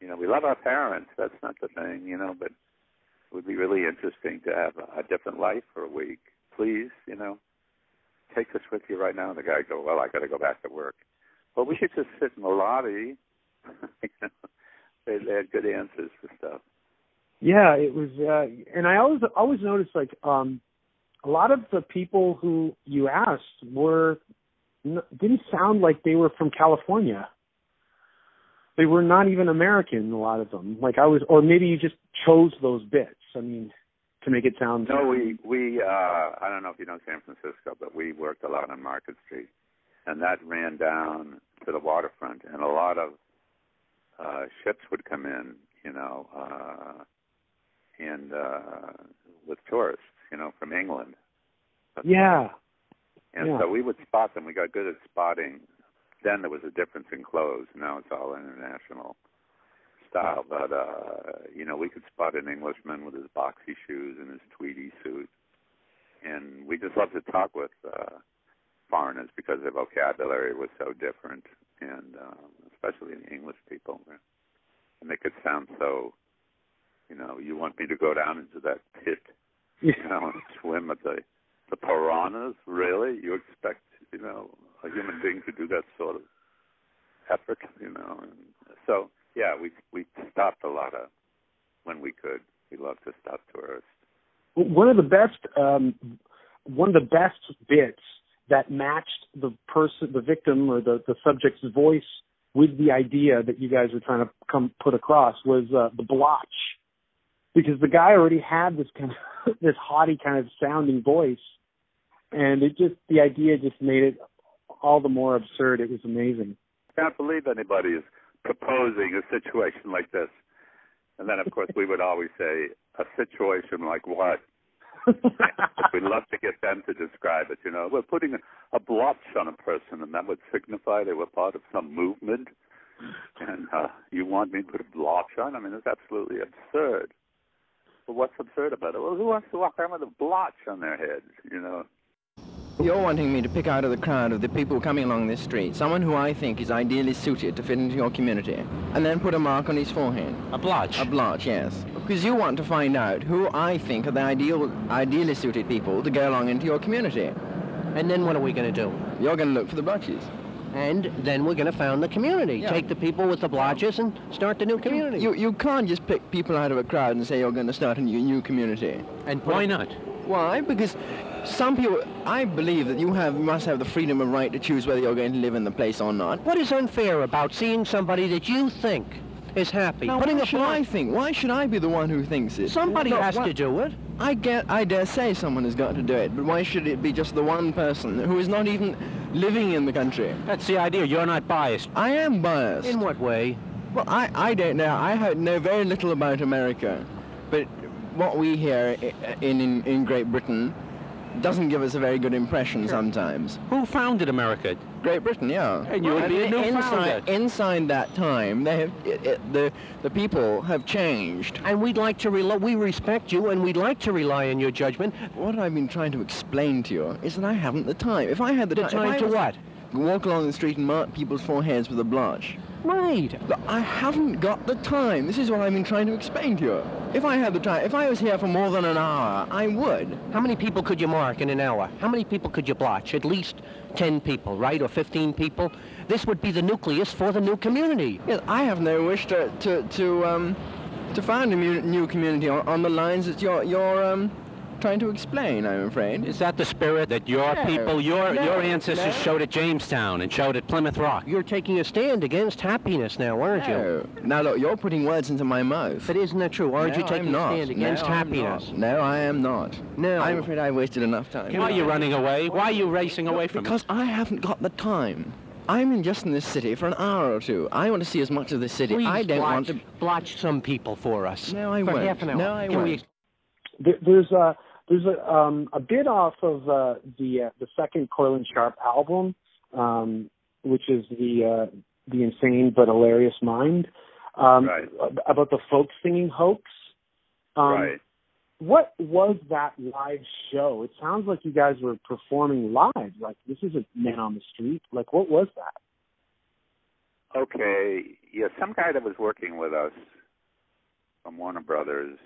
You know, we love our parents. That's not the thing, you know, but it would be really interesting to have a, a different life for a week. Please, you know, take us with you right now. And the guy goes, well, I got to go back to work. Well, we should just sit in the lobby. You know, they, they had good answers for stuff. Yeah, it was, uh, and I always always noticed like um, a lot of the people who you asked were didn't sound like they were from California. They were not even American. A lot of them, like I was, or maybe you just chose those bits. I mean, to make it sound. No, we we uh, I don't know if you know San Francisco, but we worked a lot on Market Street, and that ran down to the waterfront, and a lot of uh, ships would come in, you know. Uh, and uh, with tourists, you know, from England. Yeah. And yeah. So we would spot them. We got good at spotting. Then there was a difference in clothes. Now it's all international style. But, uh, you know, we could spot an Englishman with his boxy shoes and his tweedy suit. And we just loved to talk with uh, foreigners because their vocabulary was so different, and um, especially in English people. And they could sound so... You know, you want me to go down into that pit, you know, and swim with the, the piranhas? Really? You expect, you know, a human being to do that sort of effort, you know? And so, yeah, we we stopped a lot of, when we could, we loved to stop tourists. One of the best, um, one of the best bits that matched the person, the victim or the, the subject's voice with the idea that you guys were trying to come put across was uh, the blotch. Because the guy already had this kind of this haughty kind of sounding voice, and it just the idea just made it all the more absurd. It was amazing. I can't believe anybody is proposing a situation like this. And then, of course, we would always say, a situation like what? We'd love to get them to describe it, you know. We're putting a blotch on a person, and that would signify they were part of some movement. And uh, you want me to put a blotch on? I mean, it's absolutely absurd. But what's absurd about it? Well, who wants to walk around with a blotch on their head, you know? You're wanting me to pick out of the crowd of the people coming along this street someone who I think is ideally suited to fit into your community, and then put a mark on his forehead. A blotch? A blotch, yes. Because you want to find out who I think are the ideal, ideally suited people to go along into your community. And then what are we going to do? You're going to look for the blotches. And then we're going to found the community. Yeah. Take the people with the blotches and start the new community. You, you can't just pick people out of a crowd and say you're going to start a new, new community. And why not? Why? Because some people, I believe that you have must have the freedom of right to choose whether you're going to live in the place or not. What is unfair about seeing somebody that you think is happy? Now, putting why a should I think? Why should I be the one who thinks it? Somebody well, no, has what? to do it. I, get, I dare say someone has got to do it, but why should it be just the one person who is not even living in the country? That's the idea. You're not biased. I am biased. In what way? Well, I, I don't know. I know very little about America, but what we hear in, in, in Great Britain doesn't give us a very good impression sure. sometimes. Who founded America? Great Britain, yeah. And you would be a new founder. Inside that time, they have, it, it, the the people have changed. And we'd like to rely. We respect you, and we'd like to rely on your judgment. What I've been trying to explain to you is that I haven't the time. If I had the, the time, time to what? Walk along the street and mark people's foreheads with a blotch. Right. Look, I haven't got the time. This is what I've been trying to explain to you. If I had the time, if I was here for more than an hour, I would. How many people could you mark in an hour? How many people could you blotch? At least ten people, right? Or fifteen people? This would be the nucleus for the new community. Yes, I have no wish to to, to, um, to found a new community on, on the lines that you're, you're um, trying to explain, I'm afraid. Is that the spirit that your no, people, your no, your ancestors no. showed at Jamestown and showed at Plymouth Rock? You're taking a stand against happiness now, aren't no. you? Now, look, you're putting words into my mouth. But isn't that true? Aren't no, you taking a stand against no, happiness? No, I am not. No. I'm afraid I wasted enough time. Why are you running away? Why are you racing away from because it? Because I haven't got the time. I'm in just in this city for an hour or two. I want to see as much of this city. Please I don't blotch, want to... blotch some people for us. No, I for won't. half an hour. No, I Can won't. We... There's a... Uh... There's a, um, a bit off of uh, the uh, the second Coyle and Sharpe album, um, which is the uh, the Insane But Hilarious Mind, um, right. about the folk singing hoax. Um, right. What was that live show? It sounds like you guys were performing live. Like, this is a Man on the Street. Like, what was that? Okay. Yeah, some guy that was working with us from Warner Brothers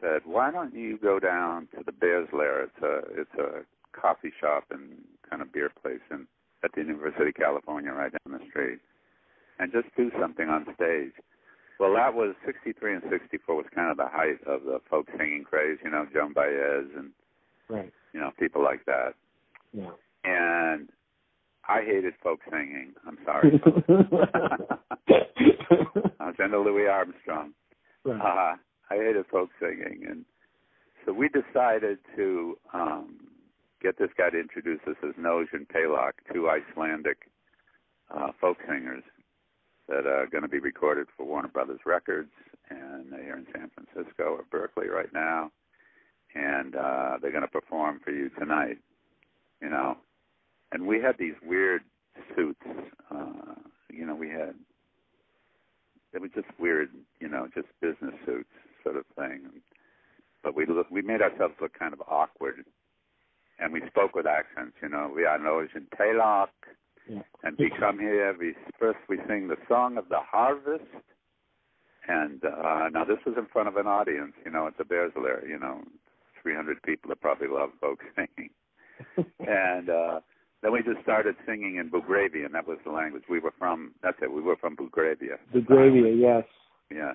said, why don't you go down to the Bear's Lair? It's a it's a coffee shop and kind of beer place in, at the University of California, right down the street, and just do something on stage. Well, that was sixty-three and sixty-four was kind of the height of the folk singing craze, you know, Joan Baez and right. you know people like that. Yeah. And I hated folk singing. I'm sorry. I was into Louis Armstrong. Right. Uh, I hated folk singing, and so we decided to um, get this guy to introduce us as Noj and Palak, two Icelandic uh, folk singers that are going to be recorded for Warner Brothers Records, and they're here in San Francisco or Berkeley right now, and uh, they're going to perform for you tonight, you know. And we had these weird suits, uh, you know, we had, they were just weird, you know, just business suits. Sort of thing, but we look, we made ourselves look kind of awkward, and we spoke with accents. You know, we are Noj and Palak, yeah. and we come here. We first we sing the song of the harvest, and uh, now this was in front of an audience. You know, at the Bear's Lair. You know, three hundred people that probably love folk singing, and uh, then we just started singing in Bugravia, and that was the language we were from. That's it. We were from Bugravia. Bugravia, yes. Yeah.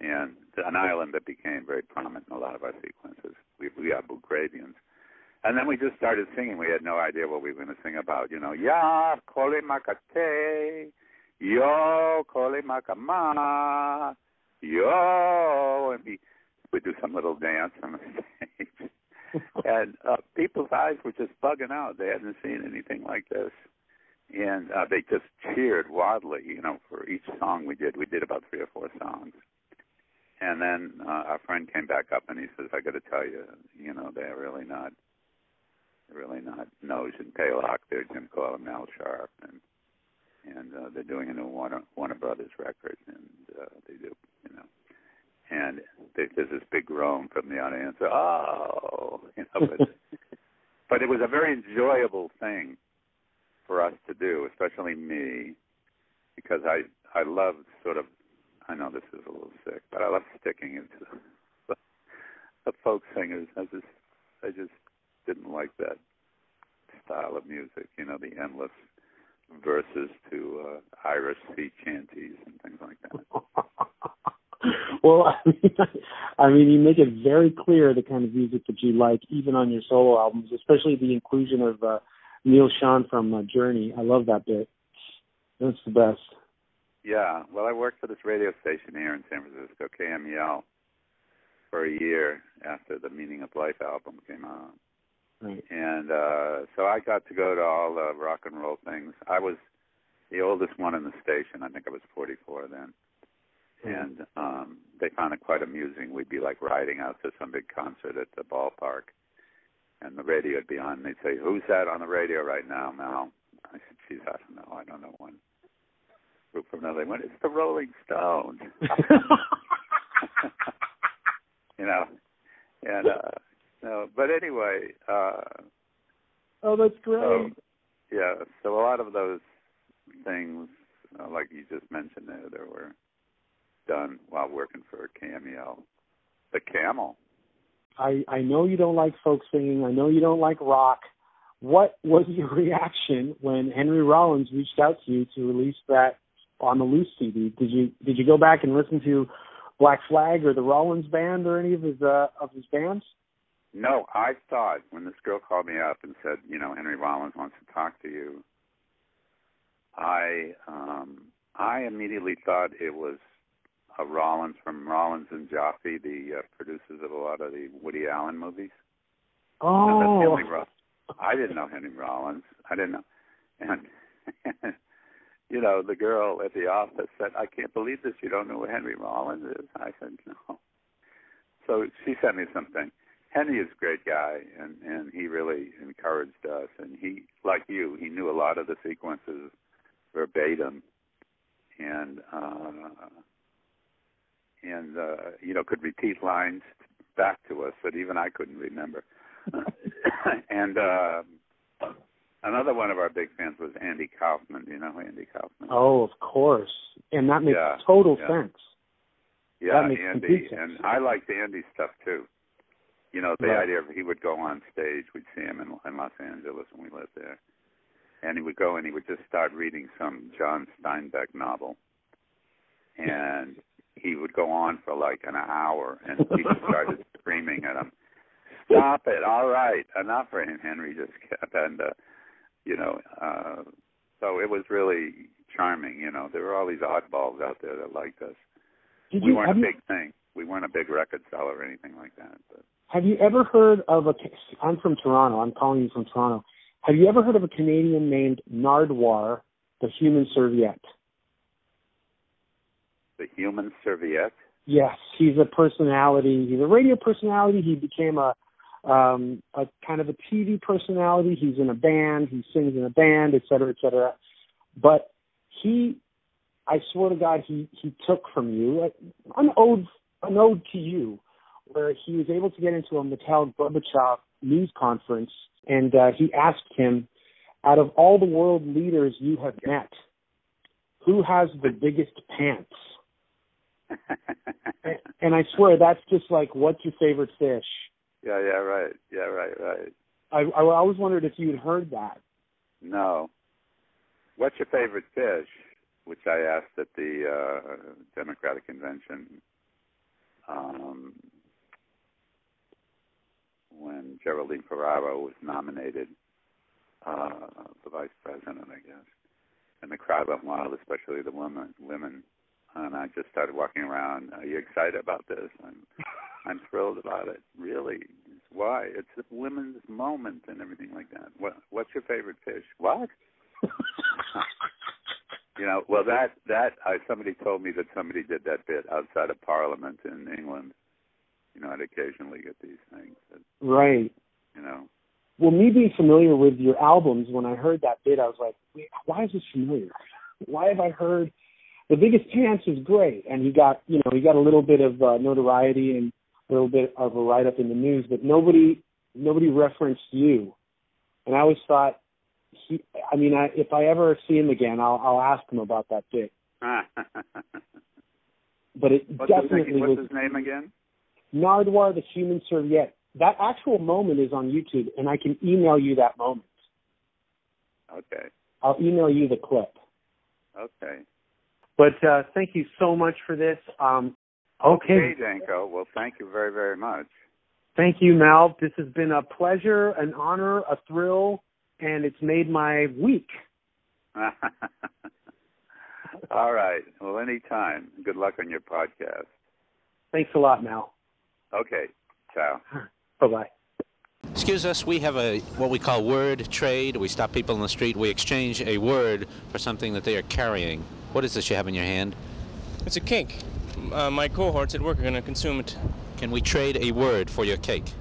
And an island that became very prominent in a lot of our sequences. We, we are Bugravians. And then we just started singing. We had no idea what we were going to sing about. You know, Ya kole makate, yo kole makama, yo. And we would do some little dance on the stage. and uh, people's eyes were just bugging out. They hadn't seen anything like this. And uh, they just cheered wildly, you know, for each song we did. We did about three or four songs. And then uh, our friend came back up and he says, I got to tell you, you know, they're really not, they're really not Nose and Paylock. They're Jim Coyle and Mal Sharpe, and and uh, they're doing a new Warner, Warner Brothers record, and uh, they do, you know. And they, there's this big groan from the audience, oh, you know. But, but it was a very enjoyable thing for us to do, especially me, because I I love sort of, I know this is a little sick, but I love sticking into the, the folk singers. I just I just didn't like that style of music, you know, the endless verses to uh, Irish sea chanties and things like that. Well, I mean, I mean, you make it very clear the kind of music that you like, even on your solo albums, especially the inclusion of uh, Neil Sean from uh, Journey. I love that bit. That's the best. Yeah. Well, I worked for this radio station here in San Francisco, K M E L, for a year after the Meaning of Life album came out. Right. And uh, so I got to go to all the rock and roll things. I was the oldest one in the station. I think I was forty-four then. Mm. And um, they found it quite amusing. We'd be like riding out to some big concert at the ballpark. And the radio would be on, and they'd say, who's that on the radio right now, Mal? I said, geez, I don't know. I don't know one group from another. They went, it's the Rolling Stones. You know? And, uh, no, but anyway. Uh, oh, that's great. So, yeah, so a lot of those things, you know, like you just mentioned there, there were done while working for Cameo. The Camel. I, I know you don't like folk singing. I know you don't like rock. What was your reaction when Henry Rollins reached out to you to release that On the Loose C D? Did you did you go back and listen to Black Flag or the Rollins Band or any of his uh, of his bands? No, I thought when this girl called me up and said, you know, Henry Rollins wants to talk to you, I um, I immediately thought it was Uh, Rollins from Rollins and Jaffe, the uh, producers of a lot of the Woody Allen movies. Oh, I didn't know Henry Rollins. I didn't know, and, and you know, the girl at the office said, "I can't believe this. You don't know who Henry Rollins is." I said, "No." So she sent me something. Henry is a great guy, and and he really encouraged us. And he, like you, he knew a lot of the sequences verbatim, and. Uh, and, uh, you know, could repeat lines back to us that even I couldn't remember. And uh, another one of our big fans was Andy Kaufman. Do you know who Andy Kaufman is? Oh, of course. And that makes yeah, total yeah. sense. Yeah, that makes Andy. Sense. And I liked Andy's stuff, too. You know, the right. idea of he would go on stage, we'd see him in, in Los Angeles when we lived there, and he would go and he would just start reading some John Steinbeck novel. And he would go on for like an hour, and people started screaming at him, "Stop it! All right, enough for him." Henry just kept, and uh, you know, uh, so it was really charming. You know, there were all these oddballs out there that liked us. Did we you, weren't a big you, thing. We weren't a big record seller or anything like that. But. Have you ever heard of a? I'm from Toronto. I'm calling you from Toronto. Have you ever heard of a Canadian named Nardwuar the Human Serviette? The Human Serviette? Yes, he's a personality. He's a radio personality. He became a um, a kind of a T V personality. He's in a band. He sings in a band, et cetera, et cetera. But he, I swear to God, he, he took from you, like, an ode, an ode to you, where he was able to get into a Mikhail Gorbachev news conference, and uh, he asked him, out of all the world leaders you have met, who has the biggest pants? And I swear, that's just like, what's your favorite fish? Yeah, yeah, right. Yeah, right, right. I, I always wondered if you'd heard that. No. What's your favorite fish? Which I asked at the uh, Democratic Convention um, when Geraldine Ferraro was nominated uh, for vice president, I guess. And the crowd went wild, especially the women. women. And I just started walking around. Are you excited about this? I'm, I'm thrilled about it. Really? Why? It's a women's moment and everything like that. What? What's your favorite fish? What? You know, well, that, that uh, somebody told me that somebody did that bit outside of Parliament in England. You know, I'd occasionally get these things. That, right. You know. Well, me being familiar with your albums, when I heard that bit, I was like, wait, why is this familiar? Why have I heard The Biggest Pants is great? And he got, you know, he got a little bit of uh, notoriety and a little bit of a write-up in the news, but nobody nobody referenced you. And I always thought, he, I mean, I, if I ever see him again, I'll, I'll ask him about that bit. But it what's definitely his, what's was, his name again? Nardwuar the Human Serviette. That actual moment is on YouTube, and I can email you that moment. Okay. I'll email you the clip. Okay. But uh, thank you so much for this. Um, okay. Okay, Danko. Well, thank you very, very much. Thank you, Mal. This has been a pleasure, an honor, a thrill, and it's made my week. All right. Well, anytime. Good luck on your podcast. Thanks a lot, Mal. Okay. Ciao. Bye-bye. Excuse us, we have a what we call word trade. We stop people in the street. We exchange a word for something that they are carrying. What is this you have in your hand? It's a cake. Uh, my cohorts at work are going to consume it. Can we trade a word for your cake?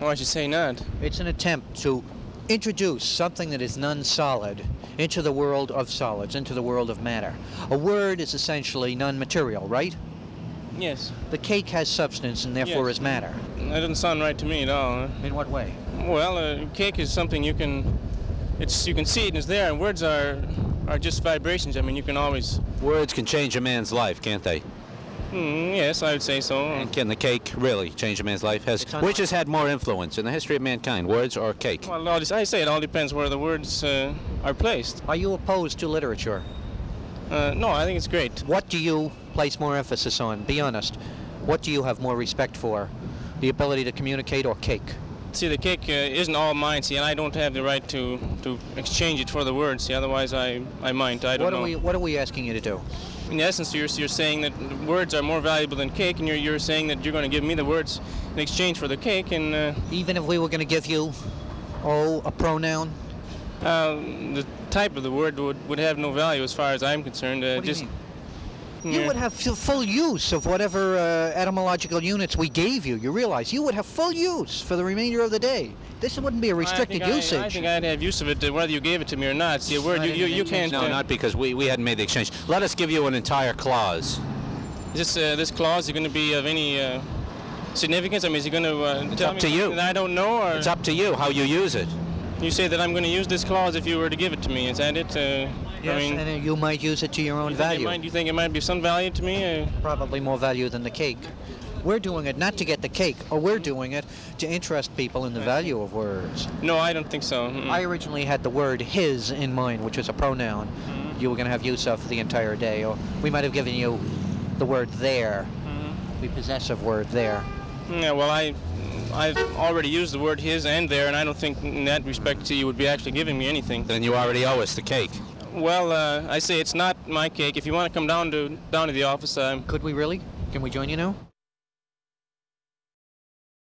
Well, I should say not. It's an attempt to introduce something that is non-solid into the world of solids, into the world of matter. A word is essentially non-material, right? Yes. The cake has substance and therefore yes. is matter. That doesn't sound right to me at all. In what way? Well, a cake is something you can, it's you can see it and it's there. Words are, are just vibrations. I mean, you can always... Words can change a man's life, can't they? Mm, yes, I would say so. And can the cake really change a man's life? Has Which has had more influence in the history of mankind, words or cake? Well, it all just, I say it all depends where the words uh, are placed. Are you opposed to literature? Uh, no, I think it's great. What do you place more emphasis on? Be honest. What do you have more respect for? The ability to communicate or cake? See, the cake uh, isn't all mine, see, and I don't have the right to, to exchange it for the words, see, otherwise I, I might, I don't what are know. We, what are we asking you to do? In essence, you're, you're saying that words are more valuable than cake, and you're, you're saying that you're going to give me the words in exchange for the cake, and... Uh, Even if we were going to give you, oh, a pronoun? Uh, the type of the word would, would have no value as far as I'm concerned. Uh, what do just, you mean? Yeah. You would have full use of whatever uh, etymological units we gave you. You realize you would have full use for the remainder of the day. This wouldn't be a restricted I think usage. I, I think I'd have use of it uh, whether you gave it to me or not. See, a word you, you, you can't... No, uh, not because we, we hadn't made the exchange. Let us give you an entire clause. Is this, uh, this clause is going to be of any uh, significance? I mean, is it going to uh, tell me... It's up to you. I don't know, or... It's up to you how you use it. You say that I'm going to use this clause if you were to give it to me. Is that it? Uh, yes, I mean, and you might use it to your own you value. Might, you think it might be some value to me? Uh, Probably more value than the cake. We're doing it not to get the cake, or we're doing it to interest people in the value of words. No, I don't think so. Mm-hmm. I originally had the word his in mind, which was a pronoun mm-hmm. you were going to have use of for the entire day. Or we might have given you the word there, mm-hmm. the possessive word there. Yeah, well, I... I've already used the word his and there, and I don't think in that respect to you would be actually giving me anything. Then you already owe us the cake. Well, uh, I say it's not my cake. If you want to come down to down to the office, I'm... Could we really? Can we join you now?